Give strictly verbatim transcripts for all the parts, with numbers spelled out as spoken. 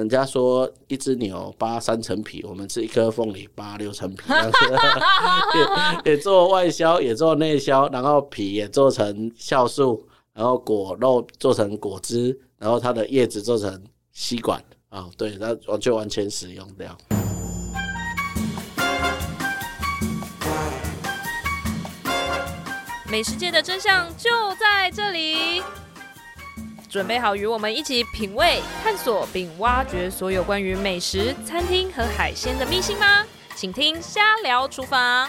人家说一只牛扒三层皮，我们是一颗凤梨扒六层皮也, 也做外销也做内销，然后皮也做成酵素，然后果肉做成果汁，然后它的叶子做成吸管、哦、对，它就完全使用掉。美食界的真相就在这里，准备好与我们一起品味、探索并挖掘所有关于美食、餐厅和海鲜的秘辛吗？请听瞎聊厨房。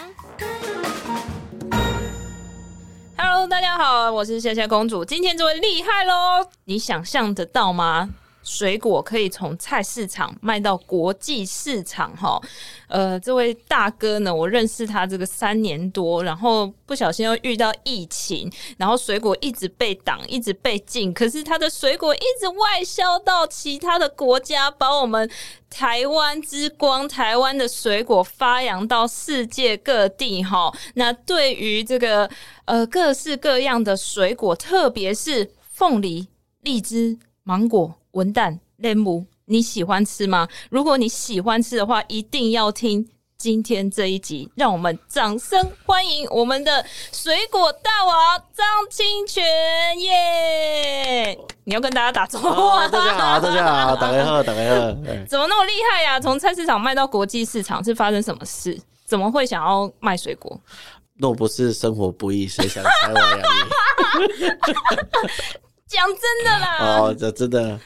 Hello， 大家好，我是夏夏公主。今天这位厉害咯，你想象得到吗？水果可以从菜市场卖到国际市场齁。呃，这位大哥呢，我认识他这个三年多，然后不小心又遇到疫情，然后水果一直被挡，一直被禁，可是他的水果一直外销到其他的国家，把我们台湾之光、台湾的水果发扬到世界各地齁。那对于这个呃各式各样的水果，特别是凤梨、荔枝、芒果、文旦、莲母，你喜欢吃吗？如果你喜欢吃的话，一定要听今天这一集。让我们掌声欢迎我们的水果大王张清泉耶、yeah! 你要跟大家打招呼啊、哦、大家好大家好，打开喝打开喝。怎么那么厉害呀、啊、从菜市场卖到国际市场，是发生什么事？怎么会想要卖水果？若不是生活不易，谁想拆我呀讲真的啦，哦，这真的，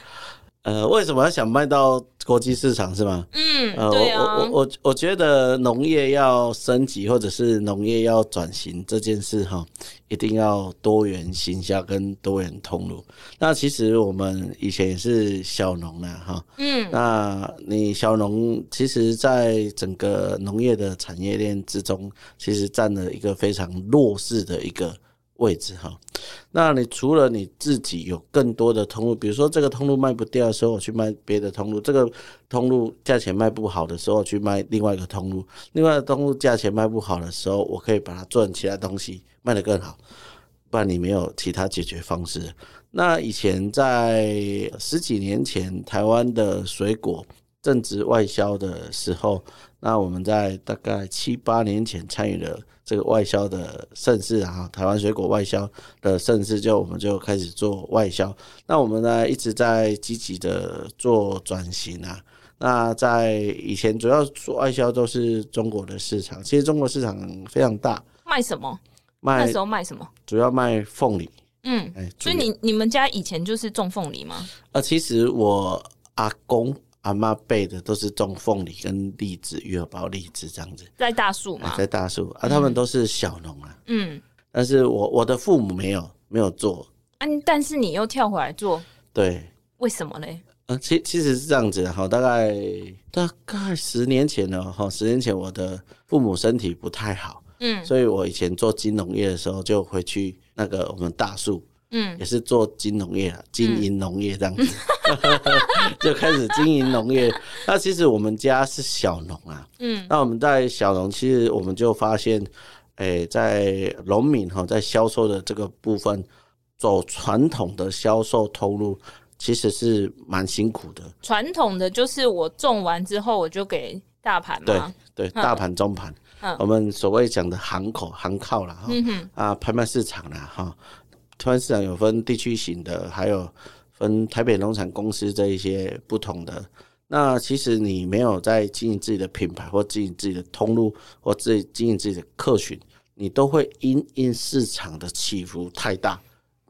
呃，为什么要想卖到国际市场是吗？嗯，呃、对啊，我我我我觉得农业要升级或者是农业要转型这件事哈，一定要多元行销跟多元通路。那其实我们以前也是小农啦哈，嗯，那你小农其实在整个农业的产业链之中，其实占了一个非常弱势的一个位置哈。那你除了你自己有更多的通路，比如说这个通路卖不掉的时候我去卖别的通路，这个通路价钱卖不好的时候我去卖另外一个通路，另外一个通路价钱卖不好的时候我可以把它做成其他东西卖得更好，不然你没有其他解决方式。那以前在十几年前台湾的水果正值外销的时候，那我们在大概七八年前参与了这个外销的盛事啊，台湾水果外销的盛事，就我们就开始做外销。那我们呢一直在积极的做转型啊。那在以前主要做外销都是中国的市场，其实中国市场非常大。卖什么？卖那时候卖什么？主要卖凤梨。嗯，欸、所以 你, 你们家以前就是种凤梨吗？呃，其实我阿公阿嬤辈的都是种凤梨跟荔枝、芋包、荔枝这样子，在大树嘛，在大树啊，他们都是小农啊。嗯，但是我我的父母没有没有做啊，但是你又跳回来做，对，为什么嘞？呃，其其实是这样子哈，大概大概十年前了哈，十年前我的父母身体不太好，嗯，所以我以前做金融业的时候就回去那个我们大树。嗯，也是做金农业啦，经营农业这样子，嗯、就开始经营农业。那其实我们家是小农啊，嗯，那我们在小农，其实我们就发现，诶、欸，在农民哈，在销售的这个部分，走传统的销售通路，其实是蛮辛苦的。传统的就是我种完之后，我就给大盘嘛，对对，大盘中盘、嗯，我们所谓讲的行口行靠啦，嗯哼，啊，拍卖市场啦，哈。台湾市场有分地区型的，还有分台北农产公司这一些不同的。那其实你没有在经营自己的品牌，或经营自己的通路，或自己经营自己的客群，你都会因应市场的起伏太大，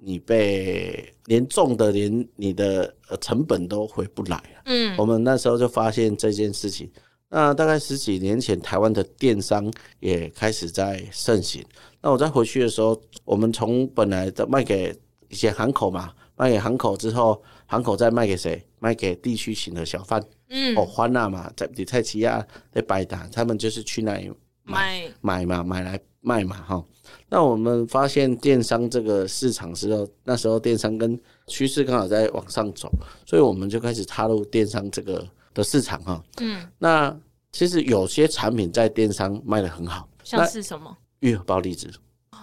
你被连种的连你的成本都回不来了。嗯，我们那时候就发现这件事情。那大概十几年前台湾的电商也开始在盛行，那我在回去的时候，我们从本来的卖给以前行口嘛，卖给行口之后，行口再卖给谁？卖给地区型的小贩，嗯，哦，欢纳嘛，在里泰奇亚在百达，他们就是去那里买买嘛，买来卖嘛，哈。那我们发现电商这个市场时候，那时候电商跟趋势刚好在往上走，所以我们就开始踏入电商这个的市场哈。嗯，那其实有些产品在电商卖得很好，像是什么？芋包荔枝、哦、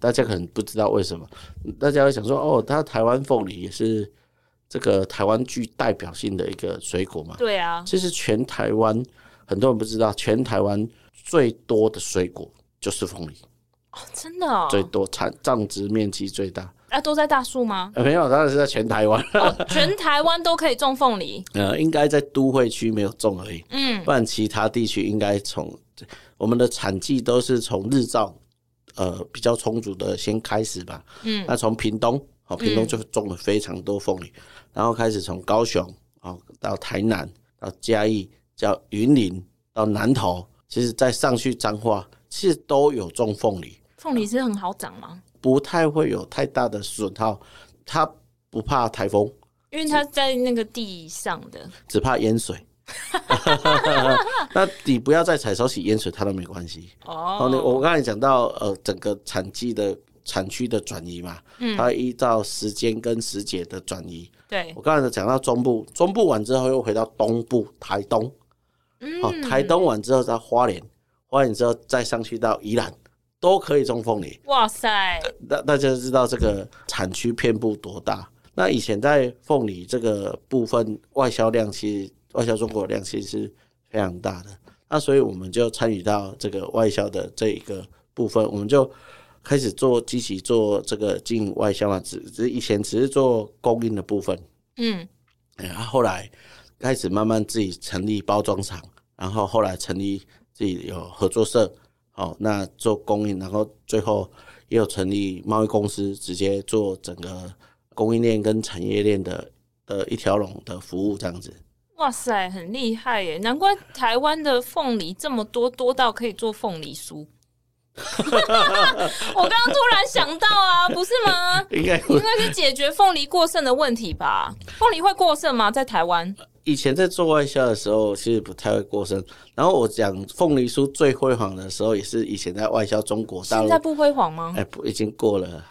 大家可能不知道为什么，大家会想说哦，它台湾凤梨也是这个台湾具代表性的一个水果嘛。对啊，其实全台湾很多人不知道，全台湾最多的水果就是凤梨。哦，真的哦，最多产种植面积最大。啊，都在大树吗？没有，当然是在全台湾。哦，全台湾都可以种凤梨。呃，应该在都会区没有种而已。嗯，不然其他地区应该从我们的产季都是从日照呃比较充足的先开始吧。嗯，那从屏东，哦，屏东就种了非常多凤梨，嗯，然后开始从高雄，哦，到台南，到嘉义，到云林，到南投，其实再上去彰化，其实都有种凤梨。凤梨是很好长吗？不太会有太大的损耗，它不怕台风，因为它在那个地上的，只怕淹水。那你不要再采收起淹水，它都没关系。哦，我刚才讲到呃，整个产季的产区的转移嘛，嗯，它依照时间跟时节的转移。对，我刚才讲到中部，中部完之后又回到东部，台东，嗯，哦，台东完之后到花莲，花莲之后再上去到宜兰。都可以种凤梨，哇塞！大家知道这个产区遍布多大？那以前在凤梨这个部分外销量，其实外销中国量其实是非常大的。那所以我们就参与到这个外销的这一个部分，我们就开始做积极做这个进外销嘛。只是以前只是做供应的部分，嗯，然后后来开始慢慢自己成立包装厂，然后后来成立自己有合作社。哦，那做供应，然后最后也有成立贸易公司，直接做整个供应链跟产业链的呃一条龙的服务这样子。哇塞，很厉害耶！难怪台湾的凤梨这么多，多到可以做凤梨酥。我刚刚突然想到啊，不是吗？应该应该是解决凤梨过剩的问题吧？凤梨会过剩吗？在台湾？以前在做外销的时候，其实不太会过剩。然后我讲凤梨酥最辉煌的时候，也是以前在外销中国大陆。现在不辉煌吗？哎，不，已经过了。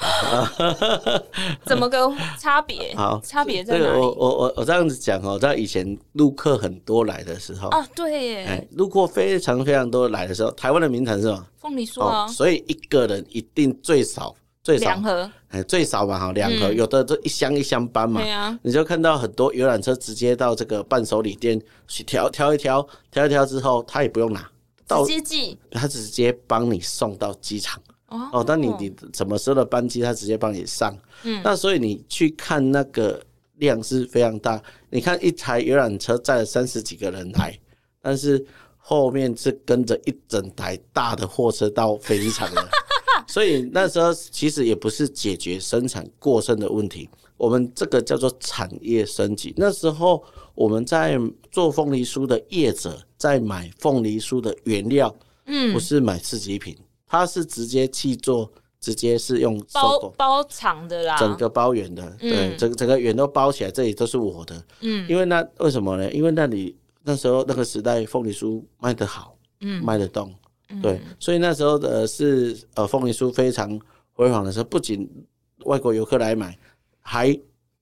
怎么个差别？好，差别在哪里？我我我我这样子讲哦，在以前陆客很多来的时候啊，对耶，哎，陆客非常非常多来的时候，台湾的名产是什么？凤梨酥啊，哦，所以一个人一定最少。最少两盒，哎，最少嘛，两盒，嗯，有的就一箱一箱搬嘛，啊，你就看到很多游览车直接到这个伴手礼店去挑挑一挑，挑一挑之后，他也不用拿，到直接寄，他直接帮你送到机场。哦，那，哦，你你什么时候的班机，他直接帮你上，嗯。那所以你去看那个量是非常大，你看一台游览车载了三十几个人来，但是后面是跟着一整台大的货车到飞机场的。所以那时候其实也不是解决生产过剩的问题，我们这个叫做产业升级。那时候我们在做凤梨酥的业者在买凤梨酥的原料，嗯，不是买次级品，它是直接去做，直接是用包包厂的啦，整个包圆的，嗯，对，整整个圆都包起来，这里都是我的，嗯，因为那为什么呢？因为那里那时候那个时代凤梨酥卖得好，嗯，卖得动。对，所以那时候的是呃凤梨酥非常辉煌的时候，不仅外国游客来买，还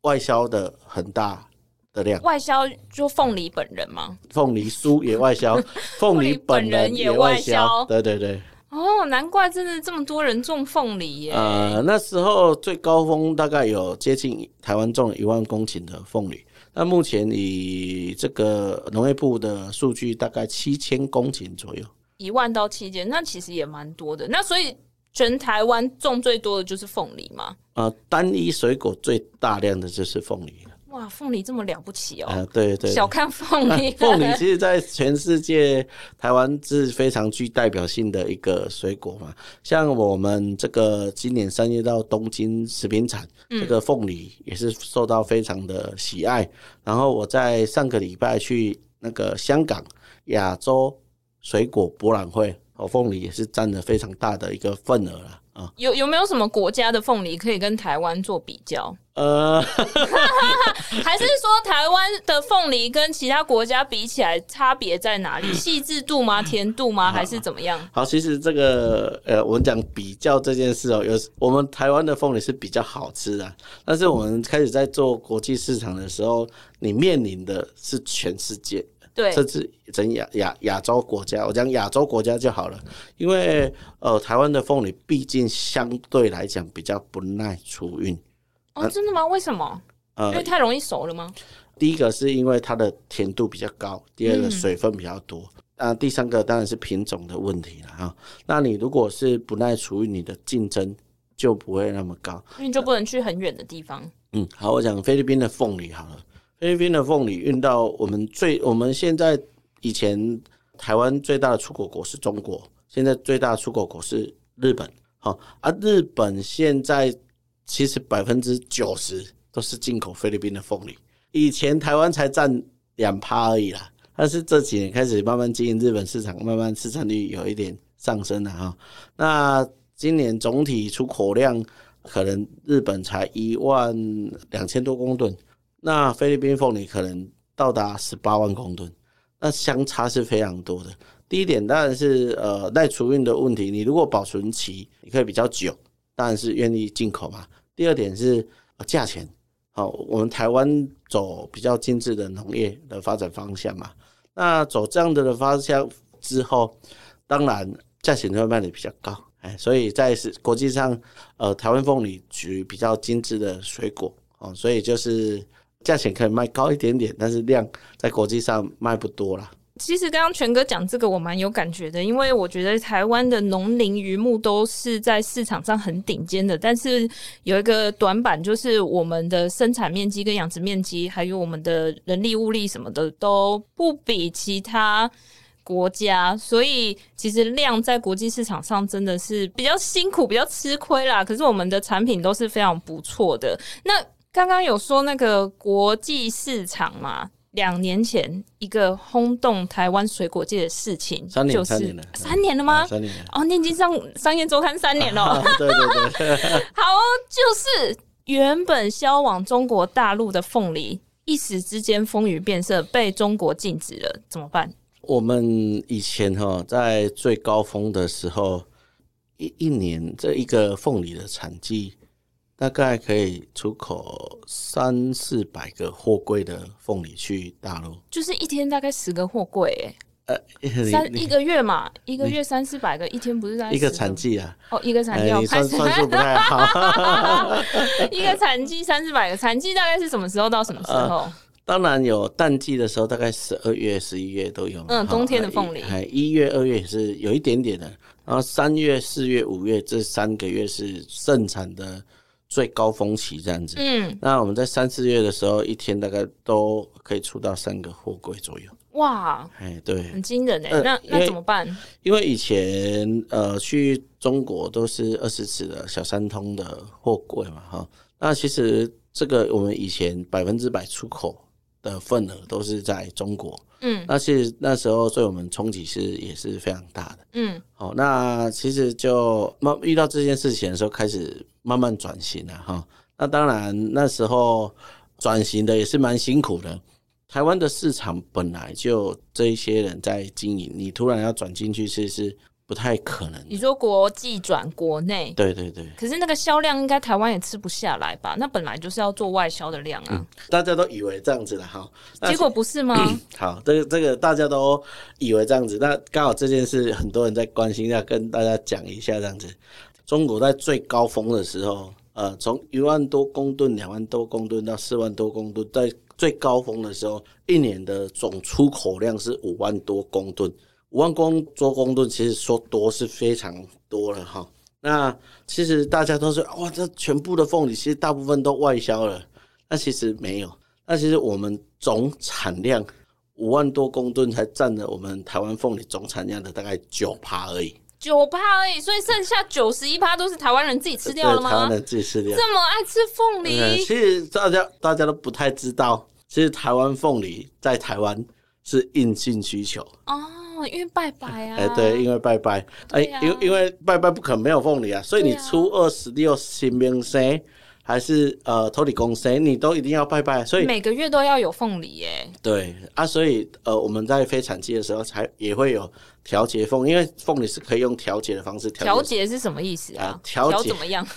外销的很大的量。外销就凤梨本人吗？凤梨酥也外销，凤梨本人也外销。对对对。哦，难怪真的这么多人种凤梨耶。呃，那时候最高峰大概有接近台湾种一万公顷的凤梨。那目前以这个农业部的数据，大概七千公顷左右。一万到七千，那其实也蛮多的。那所以全台湾种最多的就是凤梨嘛？呃，单一水果最大量的就是凤梨。哇，凤梨这么了不起哦！呃、对 对, 對，小看凤梨。凤、啊、梨其实在全世界台湾是非常具代表性的一个水果嘛。像我们这个今年三月到东京食品展，嗯，这个凤梨也是受到非常的喜爱。然后我在上个礼拜去那个香港亚洲水果博览会，凤梨也是占了非常大的一个份额啦，啊，有有没有什么国家的凤梨可以跟台湾做比较？呃，还是说台湾的凤梨跟其他国家比起来差别在哪里？细致度吗？甜度吗？还是怎么样？好，其实这个呃，我们讲比较这件事哦，有我们台湾的凤梨是比较好吃的，但是我们开始在做国际市场的时候，你面临的是全世界。对，甚至整亚亚亚洲国家，我讲亚洲国家就好了，因为呃，台湾的凤梨毕竟相对来讲比较不耐储运。哦，真的吗？为什么？呃、因为太容易熟了吗？第一个是因为它的甜度比较高，第二个水分比较多、嗯啊、第三个当然是品种的问题啦、啊、那你如果是不耐储育，你的竞争就不会那么高，因为你就不能去很远的地方、啊、嗯，好，我讲菲律宾的凤梨好了。菲律宾的凤梨运到我们最我们现在以前台湾最大的出口国是中国，现在最大的出口国是日本、哦、啊，日本现在其实 百分之九十 都是进口菲律宾的凤梨，以前台湾才占 百分之二 而已啦，但是这几年开始慢慢经营日本市场，慢慢市场率有一点上升了、哦、那今年总体出口量可能日本才一万两千多公吨，那菲律宾凤梨可能到达十八万公吨，那相差是非常多的。第一点当然是呃耐储运的问题，你如果保存期你可以比较久，当然是愿意进口嘛。第二点是、呃、价钱、哦、我们台湾走比较精致的农业的发展方向嘛，那走这样的方向之后，当然价钱会卖得比较高、哎、所以在国际上呃台湾凤梨属于比较精致的水果、哦、所以就是价钱可以卖高一点点，但是量在国际上卖不多啦。其实刚刚全哥讲这个我蛮有感觉的，因为我觉得台湾的农林渔牧都是在市场上很顶尖的，但是有一个短板，就是我们的生产面积跟养殖面积还有我们的人力物力什么的都不比其他国家，所以其实量在国际市场上真的是比较辛苦比较吃亏啦，可是我们的产品都是非常不错的。那刚刚有说那个国际市场嘛，两年前一个轰动台湾水果界的事情，三年、就是、三年了，三年了吗？啊、三年了哦，你已经上商业周刊三年了、啊，对对对，好，就是原本销往中国大陆的凤梨，一时之间风云变色，被中国禁止了，怎么办？我们以前哈在最高峰的时候，一一年这一个凤梨的产季，大概可以出口三四百个货柜的凤梨去大陆，就是一天大概十个货柜、欸，呃，三一个月嘛，一个月三四百个，一天不是在一个产季啊？哦，一个产季、欸，你算算数不太好。一个产季三四百个，产季大概是什么时候到什么时候？呃、当然有淡季的时候，大概十二月、十一月都有。嗯，冬天的凤梨，一月、二月也是有一点点的，然后三月、四月、五月这三个月是盛产的最高峰期这样子，嗯，那我们在三四月的时候，一天大概都可以出到三个货柜左右。哇，哎，对，很惊人哎、呃。那那怎么办？因为以前呃去中国都是二十尺的小三通的货柜嘛，哈。那其实这个我们以前百分之百出口的份额都是在中国，嗯，那其实那时候对我们冲击是也是非常大的，嗯，好、哦，那其实就遇到这件事情的时候开始慢慢转型了、啊、哈、哦。那当然那时候转型的也是蛮辛苦的，台湾的市场本来就这一些人在经营，你突然要转进去其实是不太可能的。你说国际转国内，对对对。可是那个销量应该台湾也吃不下来吧？那本来就是要做外销的量啊、嗯。大家都以为这样子了哈，结果不是吗？好，这个这个大家都以为这样子，那刚好这件事很多人在关心，要跟大家讲一下这样子。中国在最高峰的时候，呃，从一万多公吨、两万多公吨到四万多公吨，在最高峰的时候，一年的总出口量是五万多公吨。五万多公吨其实说多是非常多了哈，那其实大家都说哇，这全部的凤梨其实大部分都外销了，那其实没有，那其实我们总产量五万多公吨才占了我们台湾凤梨总产量的大概 百分之九 而已。百分之九 而已，所以剩下 百分之九十一 都是台湾人自己吃掉了吗？台湾人自己吃掉，这么爱吃凤梨、嗯、其实大家大家都不太知道，其实台湾凤梨在台湾是硬性需求哦，因为拜拜啊、欸、对，因为拜拜、啊欸、因, 為因为拜拜不可能没有凤梨啊，所以你初二十六清明节还是呃土地公节你都一定要拜拜，所以每个月都要有凤梨耶、欸、对啊，所以呃我们在非产期的时候才也会有调节凤，因为凤梨是可以用调节的方式调节。是什么意思啊？调节、啊、怎么样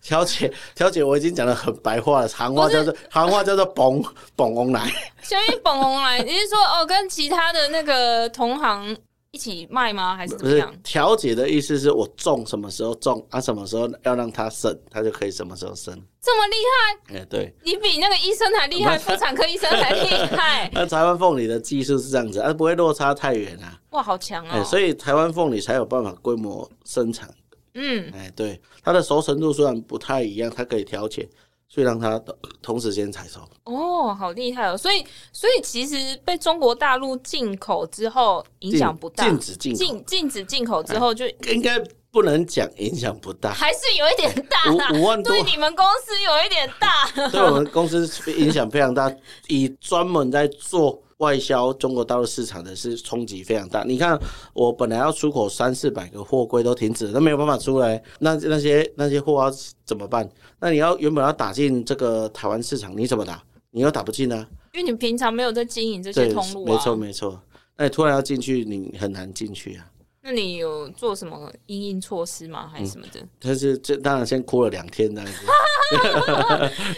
调节？调节我已经讲得很白话了，行话叫做行话叫做蹦蹦翁来，所以蹦翁来你是说哦跟其他的那个同行一起卖吗？还是怎么样？调节的意思是我种什么时候种啊，什么时候要让它生它就可以什么时候生。这么厉害、欸、对，你比那个医生还厉害，妇产科医生还厉害。那台湾凤梨的技术是这样子、啊、不会落差太远啊。哇，好强哦、欸、所以台湾凤梨才有办法规模生产。嗯、欸、对，它的熟程度虽然不太一样，它可以调节，所以让它同时间采收。哦，好厉害哦。所以所以其实被中国大陆进口之后影响不大，禁止进口，禁禁止进口之后就、欸、应该不能讲影响不大，还是有一点大啦、啊、五万多，对你们公司有一点大对我们公司影响非常大，以专门在做外销中国大陆市场的是冲击非常大。你看我本来要出口三四百个货柜都停止了，那没有办法出来，那那些那些货要怎么办？那你要原本要打进这个台湾市场，你怎么打？你又打不进啊，因为你平常没有在经营这些通路啊。没错没错，那你突然要进去你很难进去啊。那你有做什么因应措施吗？还是什么的？但、嗯、是这当然先哭了两天这样子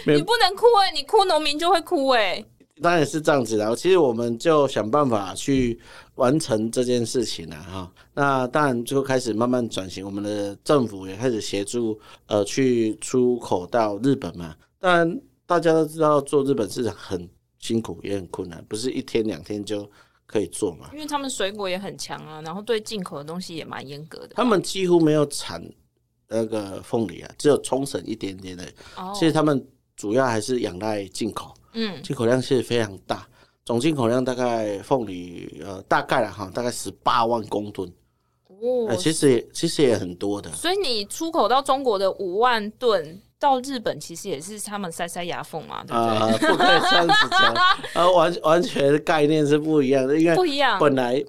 你不能哭耶、欸、你哭农民就会哭耶、欸、当然是这样子的。其实我们就想办法去完成这件事情啦、啊、那当然就开始慢慢转型，我们的政府也开始协助呃去出口到日本嘛。当然大家都知道做日本市场很辛苦也很困难，不是一天两天就可以做嘛，因为他们水果也很强啊，然后对进口的东西也蛮严格的、啊、他们几乎没有产那个凤梨啊，只有冲绳一点点的、哦、其实他们主要还是仰赖进口，嗯，进口量是非常大，总进口量大概凤梨、呃、大概啦大概十八万公吨、哦欸、其实其实也很多的。所以你出口到中国的五万吨到日本其实也是他们塞塞牙缝嘛，对不对、呃、不可以这样子讲、呃、完, 完全概念是不一样的，因为本来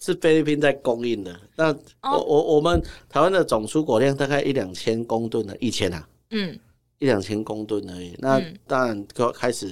是菲律宾在供应的，那 我,、哦、我, 我们台湾的总出口量大概一两千公吨的一千啊，嗯，一两千公吨而已。那当然开始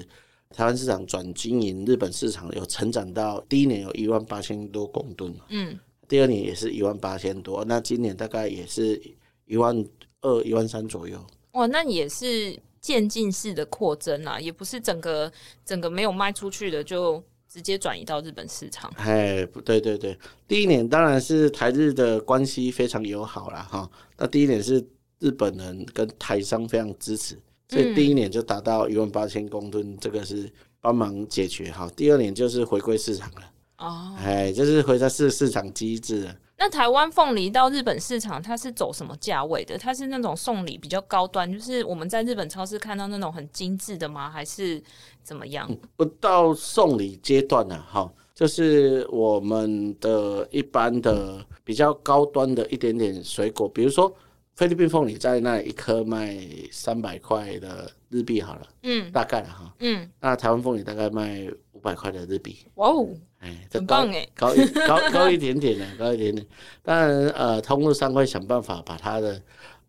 台湾市场转经营日本市场，有成长到第一年有一万八千多公吨，嗯，第二年也是一万八千多，那今年大概也是一万二一万三左右。哇，那也是渐进式的扩增啦，也不是整个整个没有卖出去的就直接转移到日本市场。哎，对对对，第一年当然是台日的关系非常友好啦哈，那第一年是日本人跟台商非常支持，所以第一年就达到一万八千公吨，这个是帮忙解决好。第二年就是回归市场了，哦，哎，就是回到市市场机制了。那台湾凤梨到日本市场它是走什么价位的？它是那种送礼比较高端，就是我们在日本超市看到那种很精致的吗？还是怎么样？不到送礼阶段啊，好，就是我们的一般的比较高端的一点点水果，比如说菲律宾凤梨在那一颗卖三百块的日币好了，嗯，大概了哈，嗯，那台湾凤梨大概卖五百块的日币，哇哦。哎，很棒哎，高一高高一点点的、啊，高一点点。当然，呃，通路商会想办法把它的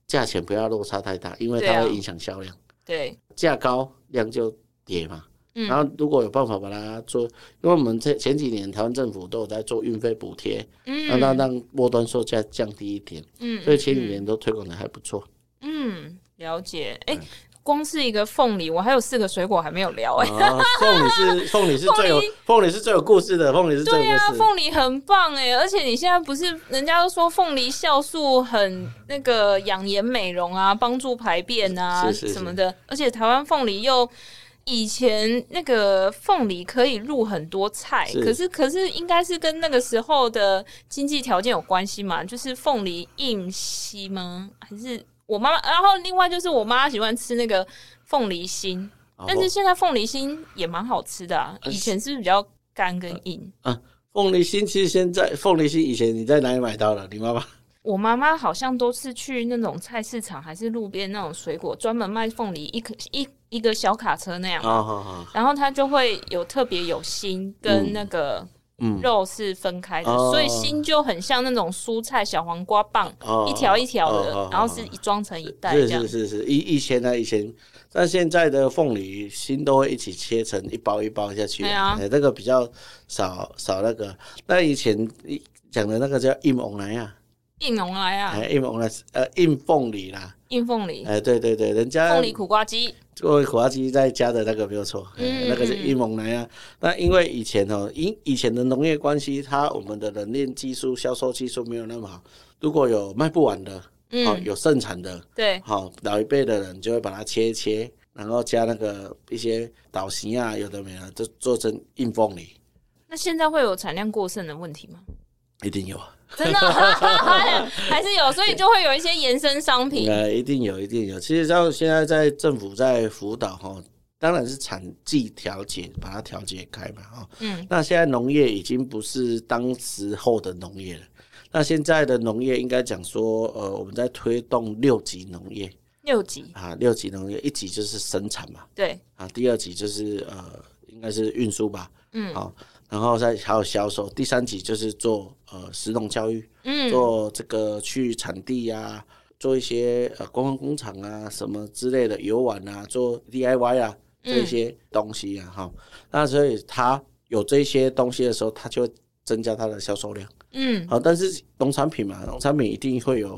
价钱不要落差太大，因为它会影响销量。对，价高量就跌嘛。嗯。然后如果有办法把它做，因为我们前几年台湾政府都有在做运费补贴，嗯，让让末端售价降低一点，嗯，所以前几年都推广的还不错。嗯，了解。哎、欸。嗯，光是一个凤梨，我还有四个水果还没有聊哎、欸哦。凤梨是凤梨是最有凤 梨, 梨是最有故事的，凤梨是最有故事。对啊，凤梨很棒哎、欸，而且你现在不是人家都说凤梨酵素很那个养颜美容啊，帮助排便啊是是是什么的，而且台湾凤梨又以前那个凤梨可以入很多菜，是可是可是应该是跟那个时候的经济条件有关系嘛，就是凤梨硬稀吗？还是？我妈妈，然后另外就是我妈喜欢吃那个凤梨心、哦、但是现在凤梨心也蛮好吃的啊、呃、以前是比较干跟硬、呃呃、凤梨心其实现在凤梨心以前你在哪里买到了？你妈妈我妈妈好像都是去那种菜市场还是路边那种水果专门卖凤梨， 一, 一, 一个小卡车那样、哦哦、然后她就会有特别有心跟那个、嗯嗯、肉是分开的、哦、所以心就很像那种蔬菜小黄瓜棒、哦、一条一条的、哦、然后是装成一袋这样。是是是，以前啊以前，但现在的凤梨心都会一起切成一包一包下去、啊欸、那个比较少少那个。那以前讲的那个叫硬凤梨啊，硬凤梨啊，硬凤梨，呃，硬凤梨啦，硬凤梨，哎、欸，对对对，人家凤梨苦瓜鸡。作为苦瓜鸡在家的那个没有错、嗯嗯嗯，那个是硬凤梨啊。那因为以前哦，因以前的农业关系，它我们的冷链技术、销售技术没有那么好。如果有卖不完的，嗯哦、有盛产的，对、哦，老一辈的人就会把它切一切，然后加那个一些岛形啊，有的没的，就做成硬凤梨。那现在会有产量过剩的问题吗？一定有啊，真的还是有，所以就会有一些延伸商品。呃、一定有，一定有。其实到现在在政府在辅导哈、哦，当然是产季调节，把它调节开嘛、哦嗯、那现在农业已经不是当时候的农业了。那现在的农业应该讲说，呃，我们在推动六级农业。六级啊，六级农业，一级就是生产嘛，对啊，第二级就是呃，应该是运输吧，嗯，好、哦，然后再还有销售，第三级就是做呃食农教育，嗯，做这个去产地啊，做一些呃观光工厂啊什么之类的游玩啊，做 D I Y 啊这些东西啊，哈、嗯哦，那所以它有这些东西的时候，它就会增加它的销售量。嗯，好，但是农产品嘛，农产品一定会有，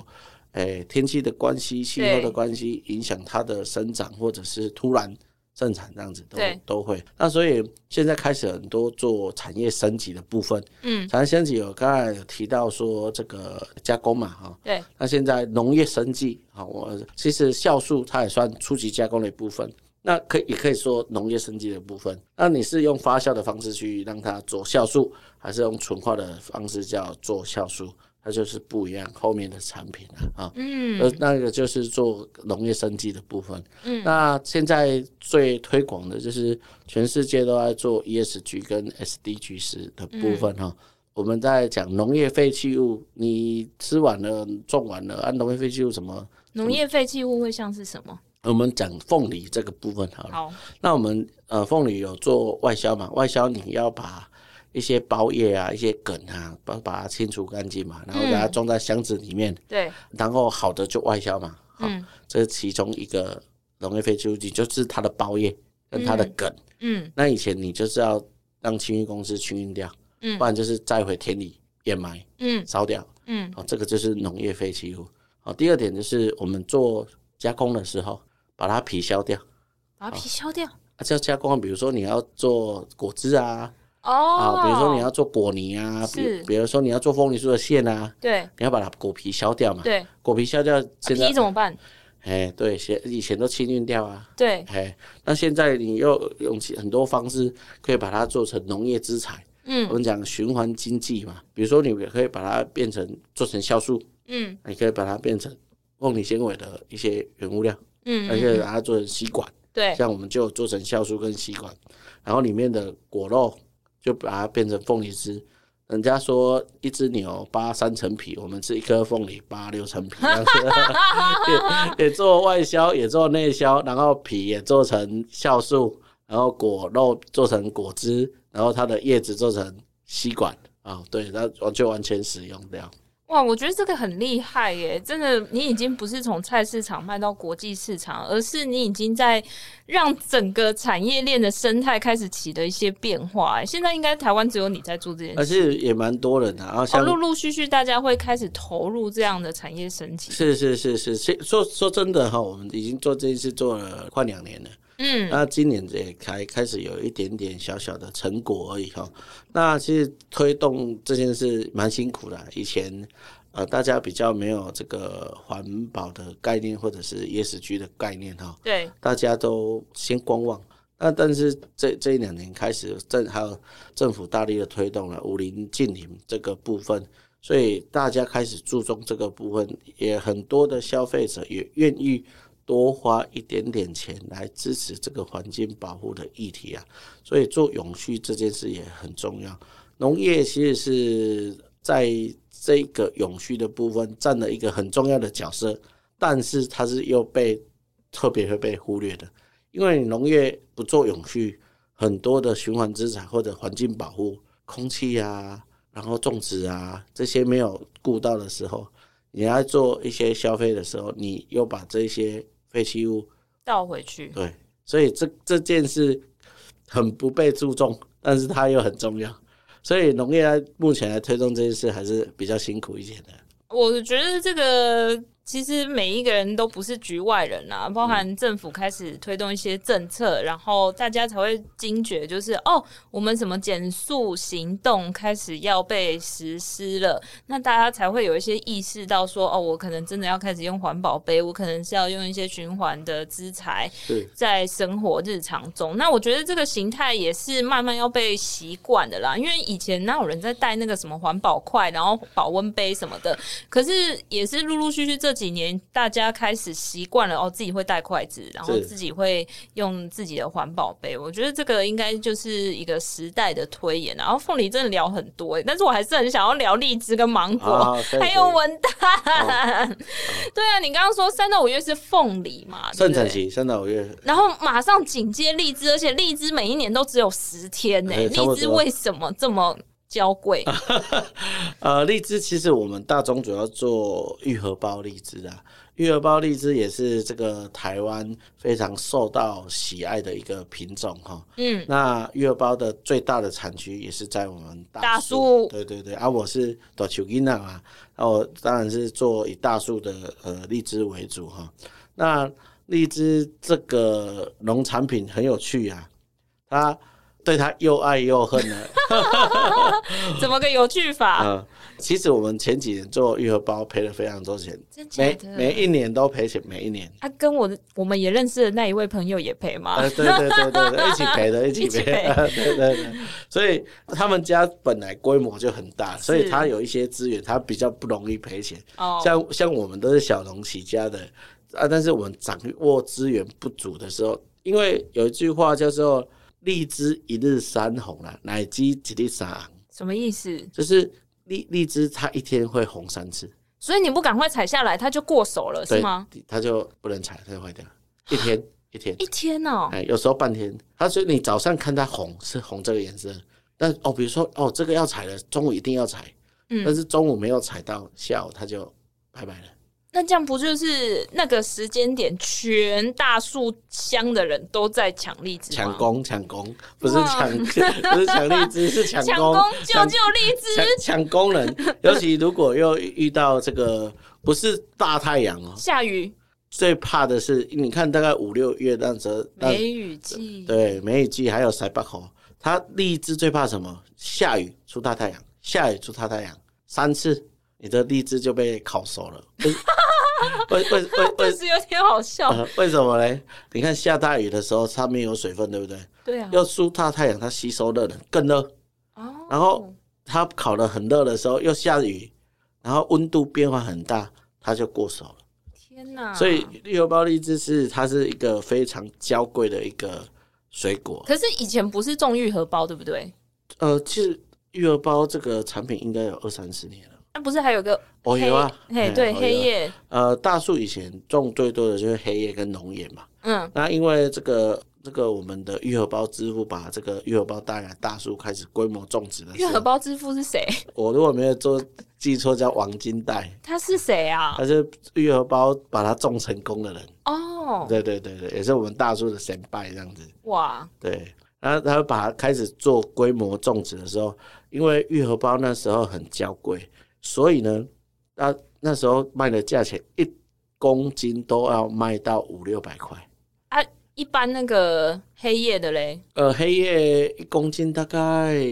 诶、欸，天气的关系、气候的关系，影响它的生长，或者是突然盛产这样子都都会。那所以现在开始很多做产业升级的部分，嗯，产业升级有刚才有提到说这个加工嘛，哈，对。那现在农业升级，好，我其实酵素它也算初级加工的一部分。那可以也可以说农业升级的部分，那你是用发酵的方式去让它做酵素，还是用纯化的方式叫做酵素，它就是不一样后面的产品了啊。嗯，那个就是做农业升级的部分。嗯，那现在最推广的就是全世界都在做 E S G 跟 S D G 的部分哈、啊。嗯，我们在讲农业废弃物，你吃完了、种完了，按、啊、农业废弃物什么？农业废弃物会像是什么？我们讲凤梨这个部分好了。好，那我们呃凤梨有做外销嘛？外销你要把一些苞叶啊、一些梗啊，把把它清除干净嘛，然后把它装在箱子里面。嗯、对。然后好的就外销嘛。嗯。这是其中一个农业废弃物，就是它的苞叶跟它的梗。嗯。那以前你就是要让清运公司清运掉，嗯，不然就是再回田里掩埋，嗯，烧掉，嗯，哦，这个就是农业废弃物。哦，第二点就是我们做加工的时候，把它皮削掉，把它皮削掉，啊，叫加工。比如说你要做果汁啊，哦，啊，比如说你要做果泥啊，比比如说你要做凤梨酥的馅啊，对，你要把它果皮削掉嘛，对，果皮削掉，现在、啊、皮怎么办？哎，对，以前都清运掉啊，对，哎，那现在你又用很多方式可以把它做成农业资产，嗯，我们讲循环经济嘛，比如说你可以把它变成做成酵素，嗯，你可以把它变成凤梨纤维的一些原物料。嗯，而且把它做成吸管，对，像我们就做成酵素跟吸管，然后里面的果肉就把它变成凤梨汁。人家说一只牛扒三层皮，我们是一颗凤梨扒六层皮，也, 也做外销，也做内销，然后皮也做成酵素，然后果肉做成果汁，然后它的叶子做成吸管啊、哦，对，它就完全使用掉。哇，我觉得这个很厉害耶！真的，你已经不是从菜市场卖到国际市场，而是你已经在让整个产业链的生态开始起了一些变化耶。现在应该台湾只有你在做这件事，而且也蛮多人啊，啊像哦、陆陆续续大家会开始投入这样的产业升级。是是是是，说说真的哈、哦，我们已经做这件事做了快两年了。嗯，那今年也开开始有一点点小小的成果而已哈。那其实推动这件事蛮辛苦的，以前呃大家比较没有这个环保的概念或者是 E S G 的概念哈。对，大家都先观望。那但是这这一两年开始，政还有政府大力的推动了武林近邻这个部分，所以大家开始注重这个部分，也很多的消费者也愿意多花一点点钱来支持这个环境保护的议题啊，所以做永续这件事也很重要。农业其实是在这个永续的部分占了一个很重要的角色，但是它是又被特别会被忽略的，因为农业不做永续，很多的循环资产或者环境保护、空气啊，然后种植啊这些没有顾到的时候，你要做一些消费的时候，你又把这些废弃物倒回去，对，所以 这, 这件事很不被注重，但是它又很重要，所以农业目前来推动这件事还是比较辛苦一点的。我觉得这个其实每一个人都不是局外人啦、啊，包含政府开始推动一些政策，然后大家才会惊觉，就是哦，我们什么减速行动开始要被实施了，那大家才会有一些意识到说，哦，我可能真的要开始用环保杯，我可能是要用一些循环的资材在生活日常中。那我觉得这个形态也是慢慢要被习惯的啦，因为以前哪有人在带那个什么环保筷，然后保温杯什么的，可是也是陆陆续续这几年大家开始习惯了哦，自己会带筷子，然后自己会用自己的环保杯。我觉得这个应该就是一个时代的推演。然后凤梨真的聊很多，但是我还是很想要聊荔枝跟芒果、啊、还有文旦、哦、对啊，你刚刚说三到五月是凤梨嘛，盛产期三到五月，然后马上紧接荔枝，而且荔枝每一年都只有十天呢、欸哎。荔枝为什么这么娇贵？呃，荔枝其实我们大宗主要做玉荷包荔枝啊，玉荷包荔枝也是这个台湾非常受到喜爱的一个品种哈。嗯，那玉荷包的最大的产区也是在我们大树，对对对啊，我是大树囡仔啊，我当然是做以大树的呃荔枝为主哈。那荔枝这个农产品很有趣啊，它。对他又爱又恨呢，怎么个有趣法、呃？其实我们前几年做玉荷包赔了非常多钱，真假的？每每一年都赔钱，每一年。啊，跟我我们也认识的那一位朋友也赔吗、呃？对对对 对, 对，一起赔的，一起赔。对对对，所以他们家本来规模就很大，所以他有一些资源，他比较不容易赔钱。哦、像像我们都是小农起家的啊，但是我们掌握资源不足的时候，因为有一句话叫做。荔枝一日三红啦，乃至一日三红。什么意思？就是荔荔枝它一天会红三次，所以你不赶快采下来，它就过熟了，是吗？它就不能采，它就坏掉了。一天一天一天哦、哎，有时候半天。它所以你早上看它红是红这个颜色，但哦，比如说哦，这个要采了，中午一定要采、嗯，但是中午没有采到，下午它就拜拜了。那这样不就是那个时间点，全大树乡的人都在抢荔枝吗？抢工，抢工，不是抢，不是抢荔枝，是抢工，抢工救救荔枝，抢工人。尤其如果又遇到这个不是大太阳哦，下雨。最怕的是，你看大概五六月那时候，梅雨季，对，梅雨季还有塞北雨，它荔枝最怕什么？下雨出大太阳，下雨出大太阳，三次。你的荔枝就被烤熟了，为为为为是有点好笑、呃。为什么呢？你看下大雨的时候，它没有水分，对不对？对啊。要出大太阳，它吸收热能更热。哦。然后它烤得很热的时候，又下雨，然后温度变化很大，它就过熟了。天哪！所以玉荷包荔枝是它是一个非常娇贵的一个水果。可是以前不是种玉荷包，对不对？呃，其实玉荷包这个产品应该有二三十年了。那不是还有个黑叶、哦啊？嘿，对，哦、黑叶。呃，大树以前种最多的就是黑叶跟龙眼嘛。嗯。那因为这个这个我们的玉荷包之父把这个玉荷包带来大树开始规模种植的。玉荷包之父是谁？我如果没有做记错，叫王金代。他是谁啊？他是玉荷包把它种成功的人。哦。对对对对，也是我们大树的先辈这样子。哇。对。然后他把它开始做规模种植的时候，因为玉荷包那时候很娇贵。所以呢，那、啊、那时候卖的价钱一公斤都要卖到五六百块啊！一般那个黑叶的嘞，呃，黑叶一公斤大概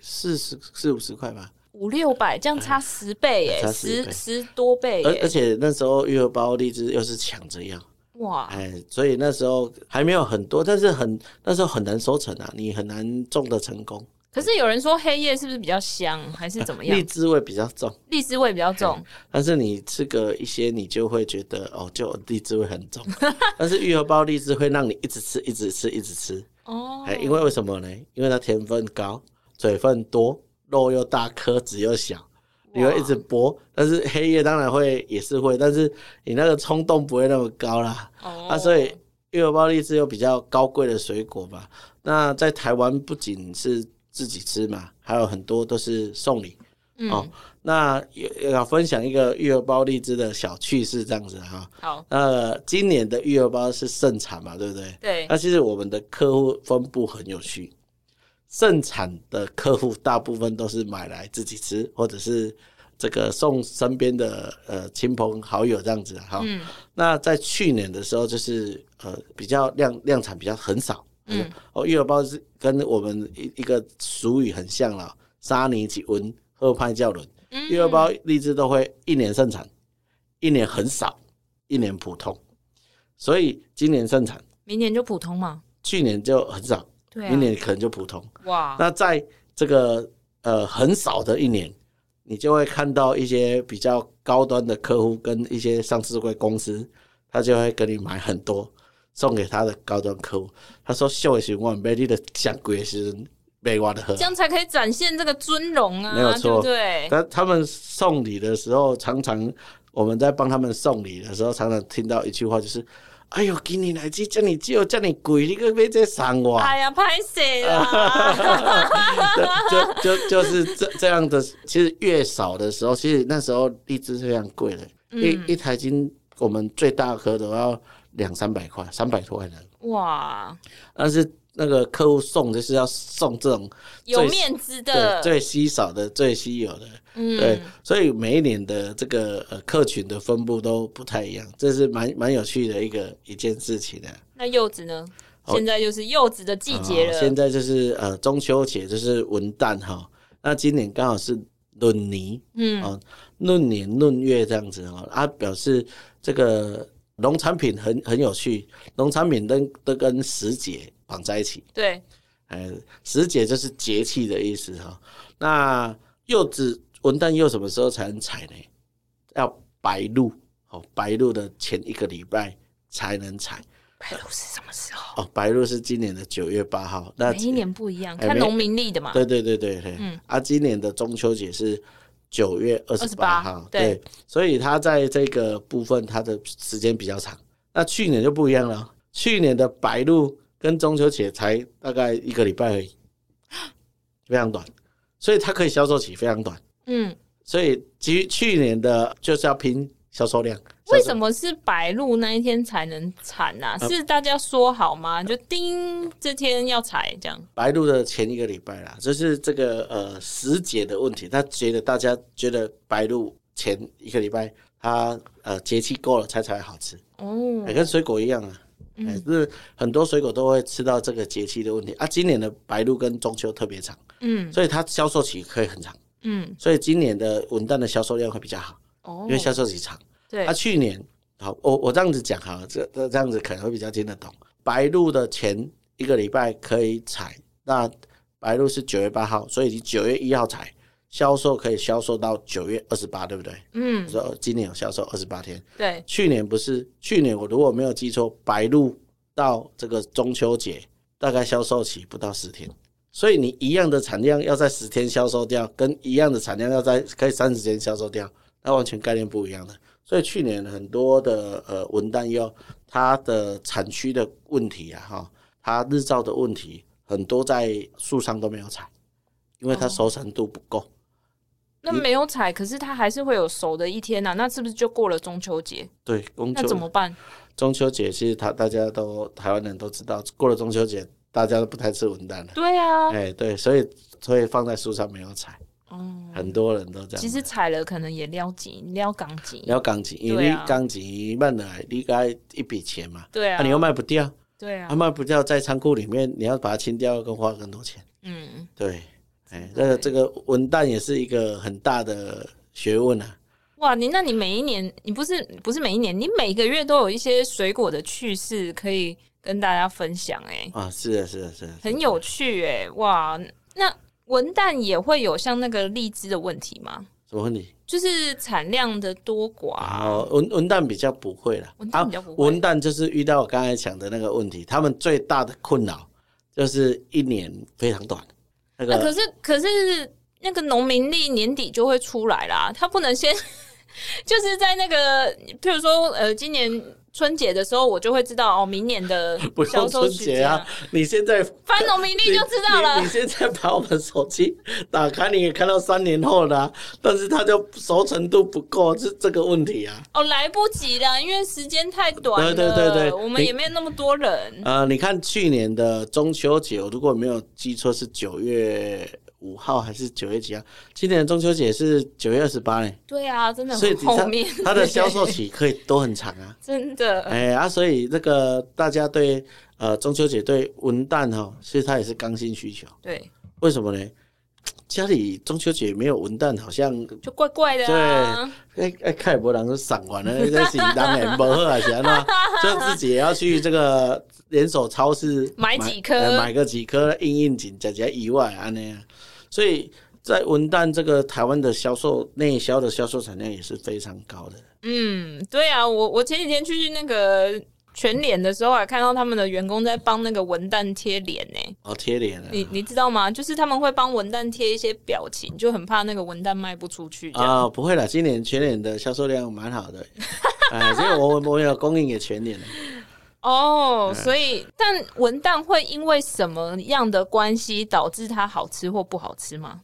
四十四五十块吧，五六百这样差十倍耶，哎、十倍十多倍耶！而而且那时候玉荷包荔枝又是抢着要哇，哎，所以那时候还没有很多，但是很那时候很难收成啊，你很难种的成功。可是有人说黑叶是不是比较香，还是怎么样？荔枝味比较重，荔枝味比较重。但是你吃个一些，你就会觉得哦，就荔枝味很重。但是玉荷包荔枝会让你一直吃，一直吃，一直吃。哦，哎，因为为什么呢？因为它甜分高，水分多，肉又大，颗子又小，你会一直剥。但是黑叶当然会，也是会，但是你那个冲动不会那么高啦。哦，啊，所以玉荷包荔枝有比较高贵的水果嘛。那在台湾不仅是自己吃嘛，还有很多都是送礼、嗯哦、那要分享一个玉荷包荔枝的小趣事，这样子哈。好，那、呃、今年的玉荷包是盛产嘛，对不对？对。那其实我们的客户分布很有趣，盛产的客户大部分都是买来自己吃，或者是这个送身边的呃亲朋好友这样子哈、嗯。那在去年的时候，就是呃比较量量产比较很少。嗯，哦，芋头包是跟我们一个俗语很像啦，沙泥几文喝派叫轮。芋头包荔枝都会一年盛产，一年很少，一年普通，所以今年盛产，明年就普通嘛。去年就很少，对、啊，明年可能就普通。哇，那在这个呃很少的一年，你就会看到一些比较高端的客户跟一些上市柜公司，他就会跟你买很多，送给他的高端客户。他说：“秀的时候我买你的香贵的时候没我的喝，这样才可以展现这个尊荣啊，没有错，对不对？”但他们送礼的时候，常常我们在帮他们送礼的时候，常常听到一句话就是：“哎呦，今年来这这么少，这么贵，你还买这送我？”哎呀，抱歉啦。就就就是这这样的，其实越少的时候，其实那时候荔枝是非常贵的，嗯、一一台斤我们最大颗都要两三百块，三百多块的。哇！但是那个客户送就是要送这种有面子的、最稀少的、最稀有的，嗯，对，所以每一年的这个客群的分布都不太一样，这是蛮蛮有趣的一个一件事情的、啊。那柚子呢？现在就是柚子的季节了、哦。现在就是呃中秋节，就是文旦哈。那今年刚好是闰年，嗯，哦，闰年闰月这样子哦，啊，表示这个农产品很很有趣，农产品都都跟时节绑在一起。对，呃，时节就是节气的意思哈。那柚子文旦柚什么时候才能采呢？要白露哦，白露的前一个礼拜才能采。白露是什么时候？哦，白露是今年的九月八号。那每一年不一样，看农民历的嘛。对对对对对，嗯。啊，今年的中秋节是九月二十八号， 对, 对，所以它在这个部分它的时间比较长。那去年就不一样了，去年的白露跟中秋节才大概一个礼拜而已，非常短，所以它可以销售期非常短。嗯，所以其实去年的就是要拼销售量。为什么是白露那一天才能产啊、嗯、是大家说好吗？就叮这天要采这样。白露的前一个礼拜啦，就是这个呃时节的问题，他觉得大家觉得白露前一个礼拜他呃节气够了才才好吃。哦、欸、跟水果一样啊、嗯欸就是、很多水果都会吃到这个节气的问题啊。今年的白露跟中秋特别长，嗯，所以它销售期可以很长，嗯，所以今年的文旦的销售量会比较好，哦，因为销售期长。对，啊，去年好，我我这样子讲好了，这这样子可能会比较听得懂。白露的前一个礼拜可以采，那白露是九月八号，所以你九月一号采，销售可以销售到九月二十八，对不对？嗯，所以今年有销售二十八天。对，去年不是，去年我如果没有记错，白露到这个中秋节大概销售期不到十天，所以你一样的产量要在十天销售掉，跟一样的产量要在可以三十天销售掉，那完全概念不一样的。所以去年很多的呃文旦柚，它的产区的问题啊，哈，它日照的问题，很多在树上都没有采，因为它熟成度不够。哦、那没有采，可是它还是会有熟的一天啊，那是不是就过了中秋节？对，中秋那怎么办？中秋节其实它大家都台湾人都知道，过了中秋节大家都不太吃文旦了。对啊，哎、欸、对，所以所以放在树上没有采。嗯、很多人都这样。其实采了可能也撩紧，撩港紧，撩港紧，因为港紧卖来，你该一笔钱嘛。对啊，啊你又卖不掉，对啊，啊卖不掉在仓库里面，你要把它清掉，更花更多钱。嗯，对，哎，这个这个文旦也是一个很大的学问啊。哇，你那你每一年，你不是不是每一年，你每个月都有一些水果的趣事可以跟大家分享哎、欸。啊，是的，是的，是的，很有趣哎、欸，哇，那。文旦也会有像那个荔枝的问题吗？什么问题？就是产量的多寡、啊哦、文, 文旦比较不会啦，文旦比较不会、啊、文旦就是遇到我刚才讲的那个问题，他们最大的困扰就是一年非常短、那個啊、可是可是那个农民历年底就会出来啦，他不能先就是在那个譬如说呃，今年春节的时候我就会知道哦，明年的销售时间、啊、你现在翻农民历就知道了。 你, 你现在把我们手机打开你也看到三年后了、啊、但是它就熟成度不够是这个问题啊。哦，来不及了，因为时间太短了。对对对对，我们也没有那么多人。呃，你看去年的中秋节我如果没有记错是九月五号还是九月几号？今年的中秋节是九月二十八嘞。对啊，真的很后面，所以它的销售期可以都很长啊。真的。哎、欸、啊，所以这个大家对呃中秋节对文旦哈、哦，其实它也是刚性需求。对。为什么呢？家里中秋节没有文旦，好像就怪怪的、啊。对，哎哎，看有人都赏完了，这是当然不好啊，是啊，就自己也要去这个连锁超市买几颗、呃，买个几颗应应景，解决意外啊那样。所以在文旦这个台湾的销售内销的销售产量也是非常高的。嗯，对啊，我我前几天去那个全联的时候，还看到他们的员工在帮那个文旦贴脸呢。哦，贴脸啊！你你知道吗？就是他们会帮文旦贴一些表情，就很怕那个文旦卖不出去。啊、哦，不会啦，今年全联的销售量蛮好的，哎，所以我我有供应给全联了。哦、oh, 嗯，所以但文旦会因为什么样的关系导致它好吃或不好吃吗？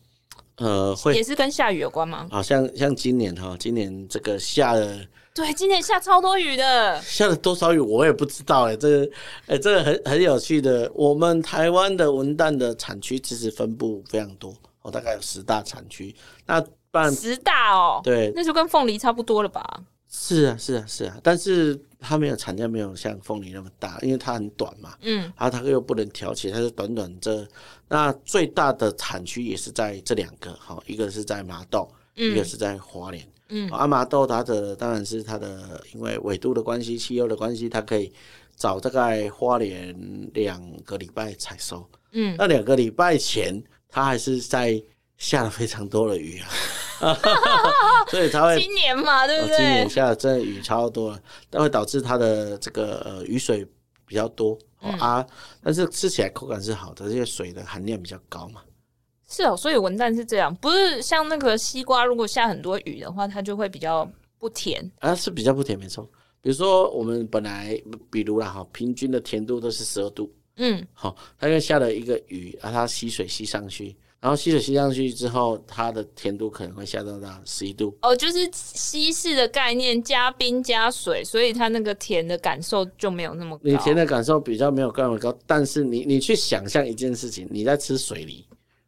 呃，会也是跟下雨有关吗？好像像今年哈，今年这个下了。对，今年下超多雨的，下了多少雨我也不知道哎，这个哎，这个很很有趣的。我们台湾的文旦的产区其实分布非常多，哦，大概有十大产区。那半十大哦，对，那就跟凤梨差不多了吧？是啊，是啊，是啊，但是它没有产量没有像凤梨那么大，因为它很短嘛，嗯，然后它又不能挑起，它是短短这。那最大的产区也是在这两个，好，一个是在麻豆，嗯、一个是在花莲。嗯，阿麻豆它的当然是它的，因为纬度的关系、气候的关系，它可以早大概花莲两个礼拜采收。嗯，那两个礼拜前，它还是在下了非常多的雨啊，所以它会今年嘛，对不对？哦、今年下了真的雨超多了，那会导致它的这个、呃、雨水比较多、哦嗯、啊，但是吃起来口感是好的，因为水的含量比较高嘛。是哦，所以文旦是这样，不是像那个西瓜，如果下很多雨的话，它就会比较不甜啊，是比较不甜，没错。比如说我们本来，比如啦哈，平均的甜度都是十二度，嗯，好、哦，它因为下了一个雨啊，它吸水吸上去，然后吸水吸上去之后，它的甜度可能会下到到十一度。哦，就是稀释的概念，加冰加水，所以它那个甜的感受就没有那么高。你甜的感受比较没有那么高，但是你你去想象一件事情，你在吃水梨。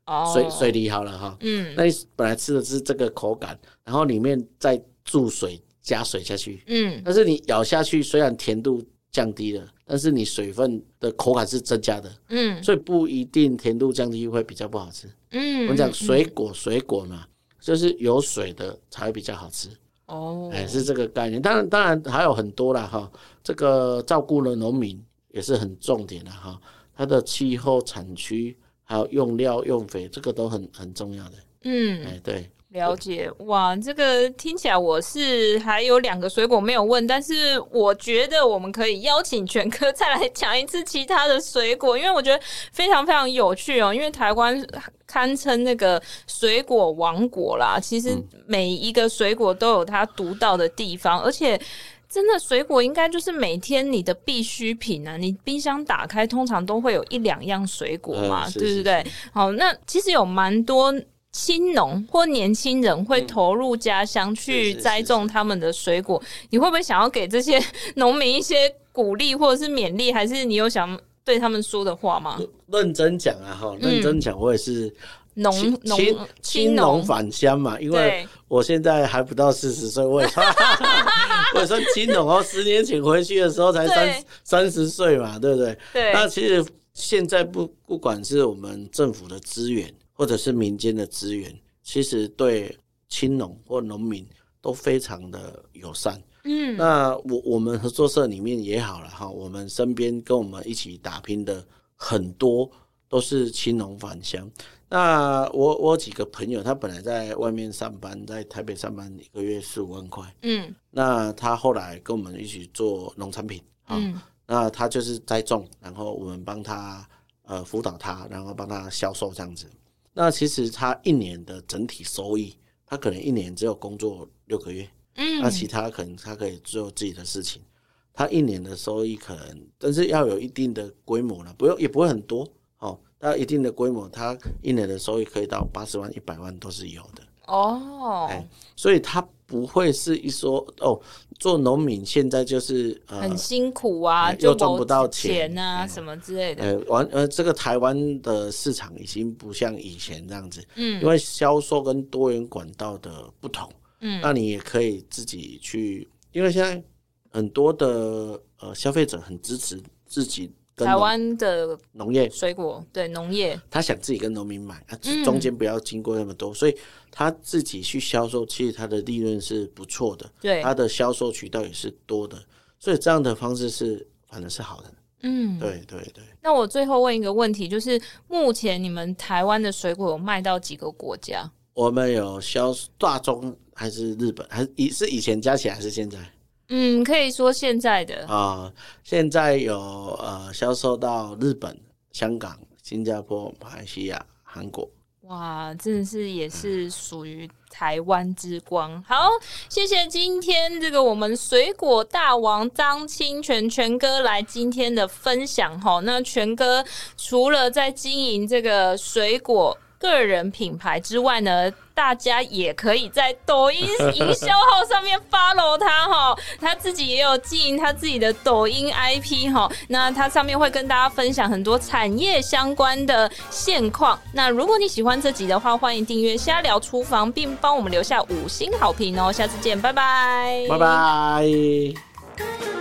Oh, 水水梨好了哈，嗯，那你本来吃的是这个口感，然后里面再注水加水下去，嗯，但是你咬下去虽然甜度降低了，但是你水分的口感是增加的，嗯，所以不一定甜度降低会比较不好吃，嗯，我们讲水果水果嘛，就是有水的才会比较好吃，哦，哎，是这个概念，当然当然还有很多啦哈，这个照顾了农民也是很重点的哈，它的气候产区。还有用料用肥，这个都很很重要的。嗯，哎，对，了解。哇，这个听起来我是还有两个水果没有问，但是我觉得我们可以邀请全科再来讲一次其他的水果，因为我觉得非常非常有趣哦。因为台湾堪称那个水果王国啦，其实每一个水果都有它独到的地方，而且。真的水果应该就是每天你的必需品啊，你冰箱打开通常都会有一两样水果嘛、嗯、对不对？好，那其实有蛮多青农或年轻人会投入家乡去栽种他们的水果、嗯、是是是，你会不会想要给这些农民一些鼓励或者是勉励，还是你有想对他们说的话吗？认真讲啊，认真讲我也是、嗯农农青农返乡嘛，因为我现在还不到四十岁，我也说我也说青农哦，十年前回去的时候才三三十岁嘛，对不对？对。那其实现在不不管是我们政府的资源，或者是民间的资源，其实对青农或农民都非常的友善。嗯。那我我们合作社里面也好了哈，我们身边跟我们一起打拼的很多都是青农返乡。那我我有几个朋友，他本来在外面上班，在台北上班，一个月四五万块。嗯，那他后来跟我们一起做农产品啊、嗯哦，那他就是栽种，然后我们帮他呃辅导他，然后帮他销售这样子。那其实他一年的整体收益，他可能一年只有工作六个月，嗯，那其他可能他可以做自己的事情，他一年的收益可能，但是要有一定的规模了，不用也不会很多。到一定的规模，他一年的收益可以到八十万、一百万都是有的哦、oh. 欸。所以他不会是一说哦，做农民现在就是、呃、很辛苦啊，呃、又赚不到钱啊、嗯、什么之类的。呃完呃，这个台湾的市场已经不像以前这样子，嗯，因为销售跟多元管道的不同，嗯，那你也可以自己去，因为现在很多的呃消费者很支持自己。台湾的农业水果，对，农业他想自己跟农民买、啊、中间不要经过那么多、嗯、所以他自己去销售，其实他的利润是不错的，对，他的销售渠道也是多的，所以这样的方式是反而是好的，嗯，对对对。那我最后问一个问题，就是目前你们台湾的水果有卖到几个国家？我们有销大宗还是日本，还是以前加起来还是现在？嗯，可以说现在的啊、呃，现在有呃销售到日本、香港、新加坡、马来西亚、韩国。哇，真的是也是属于台湾之光、嗯。好，谢谢今天这个我们水果大王张清泉泉哥来今天的分享哈。那泉哥除了在经营这个水果个人品牌之外呢，大家也可以在抖音营销号上面 follow 他哈，他自己也有经营他自己的抖音 I P 哈，那他上面会跟大家分享很多产业相关的现况。那如果你喜欢这集的话，欢迎订阅瞎聊厨房，并帮我们留下五星好评哦。下次见，拜拜，拜拜。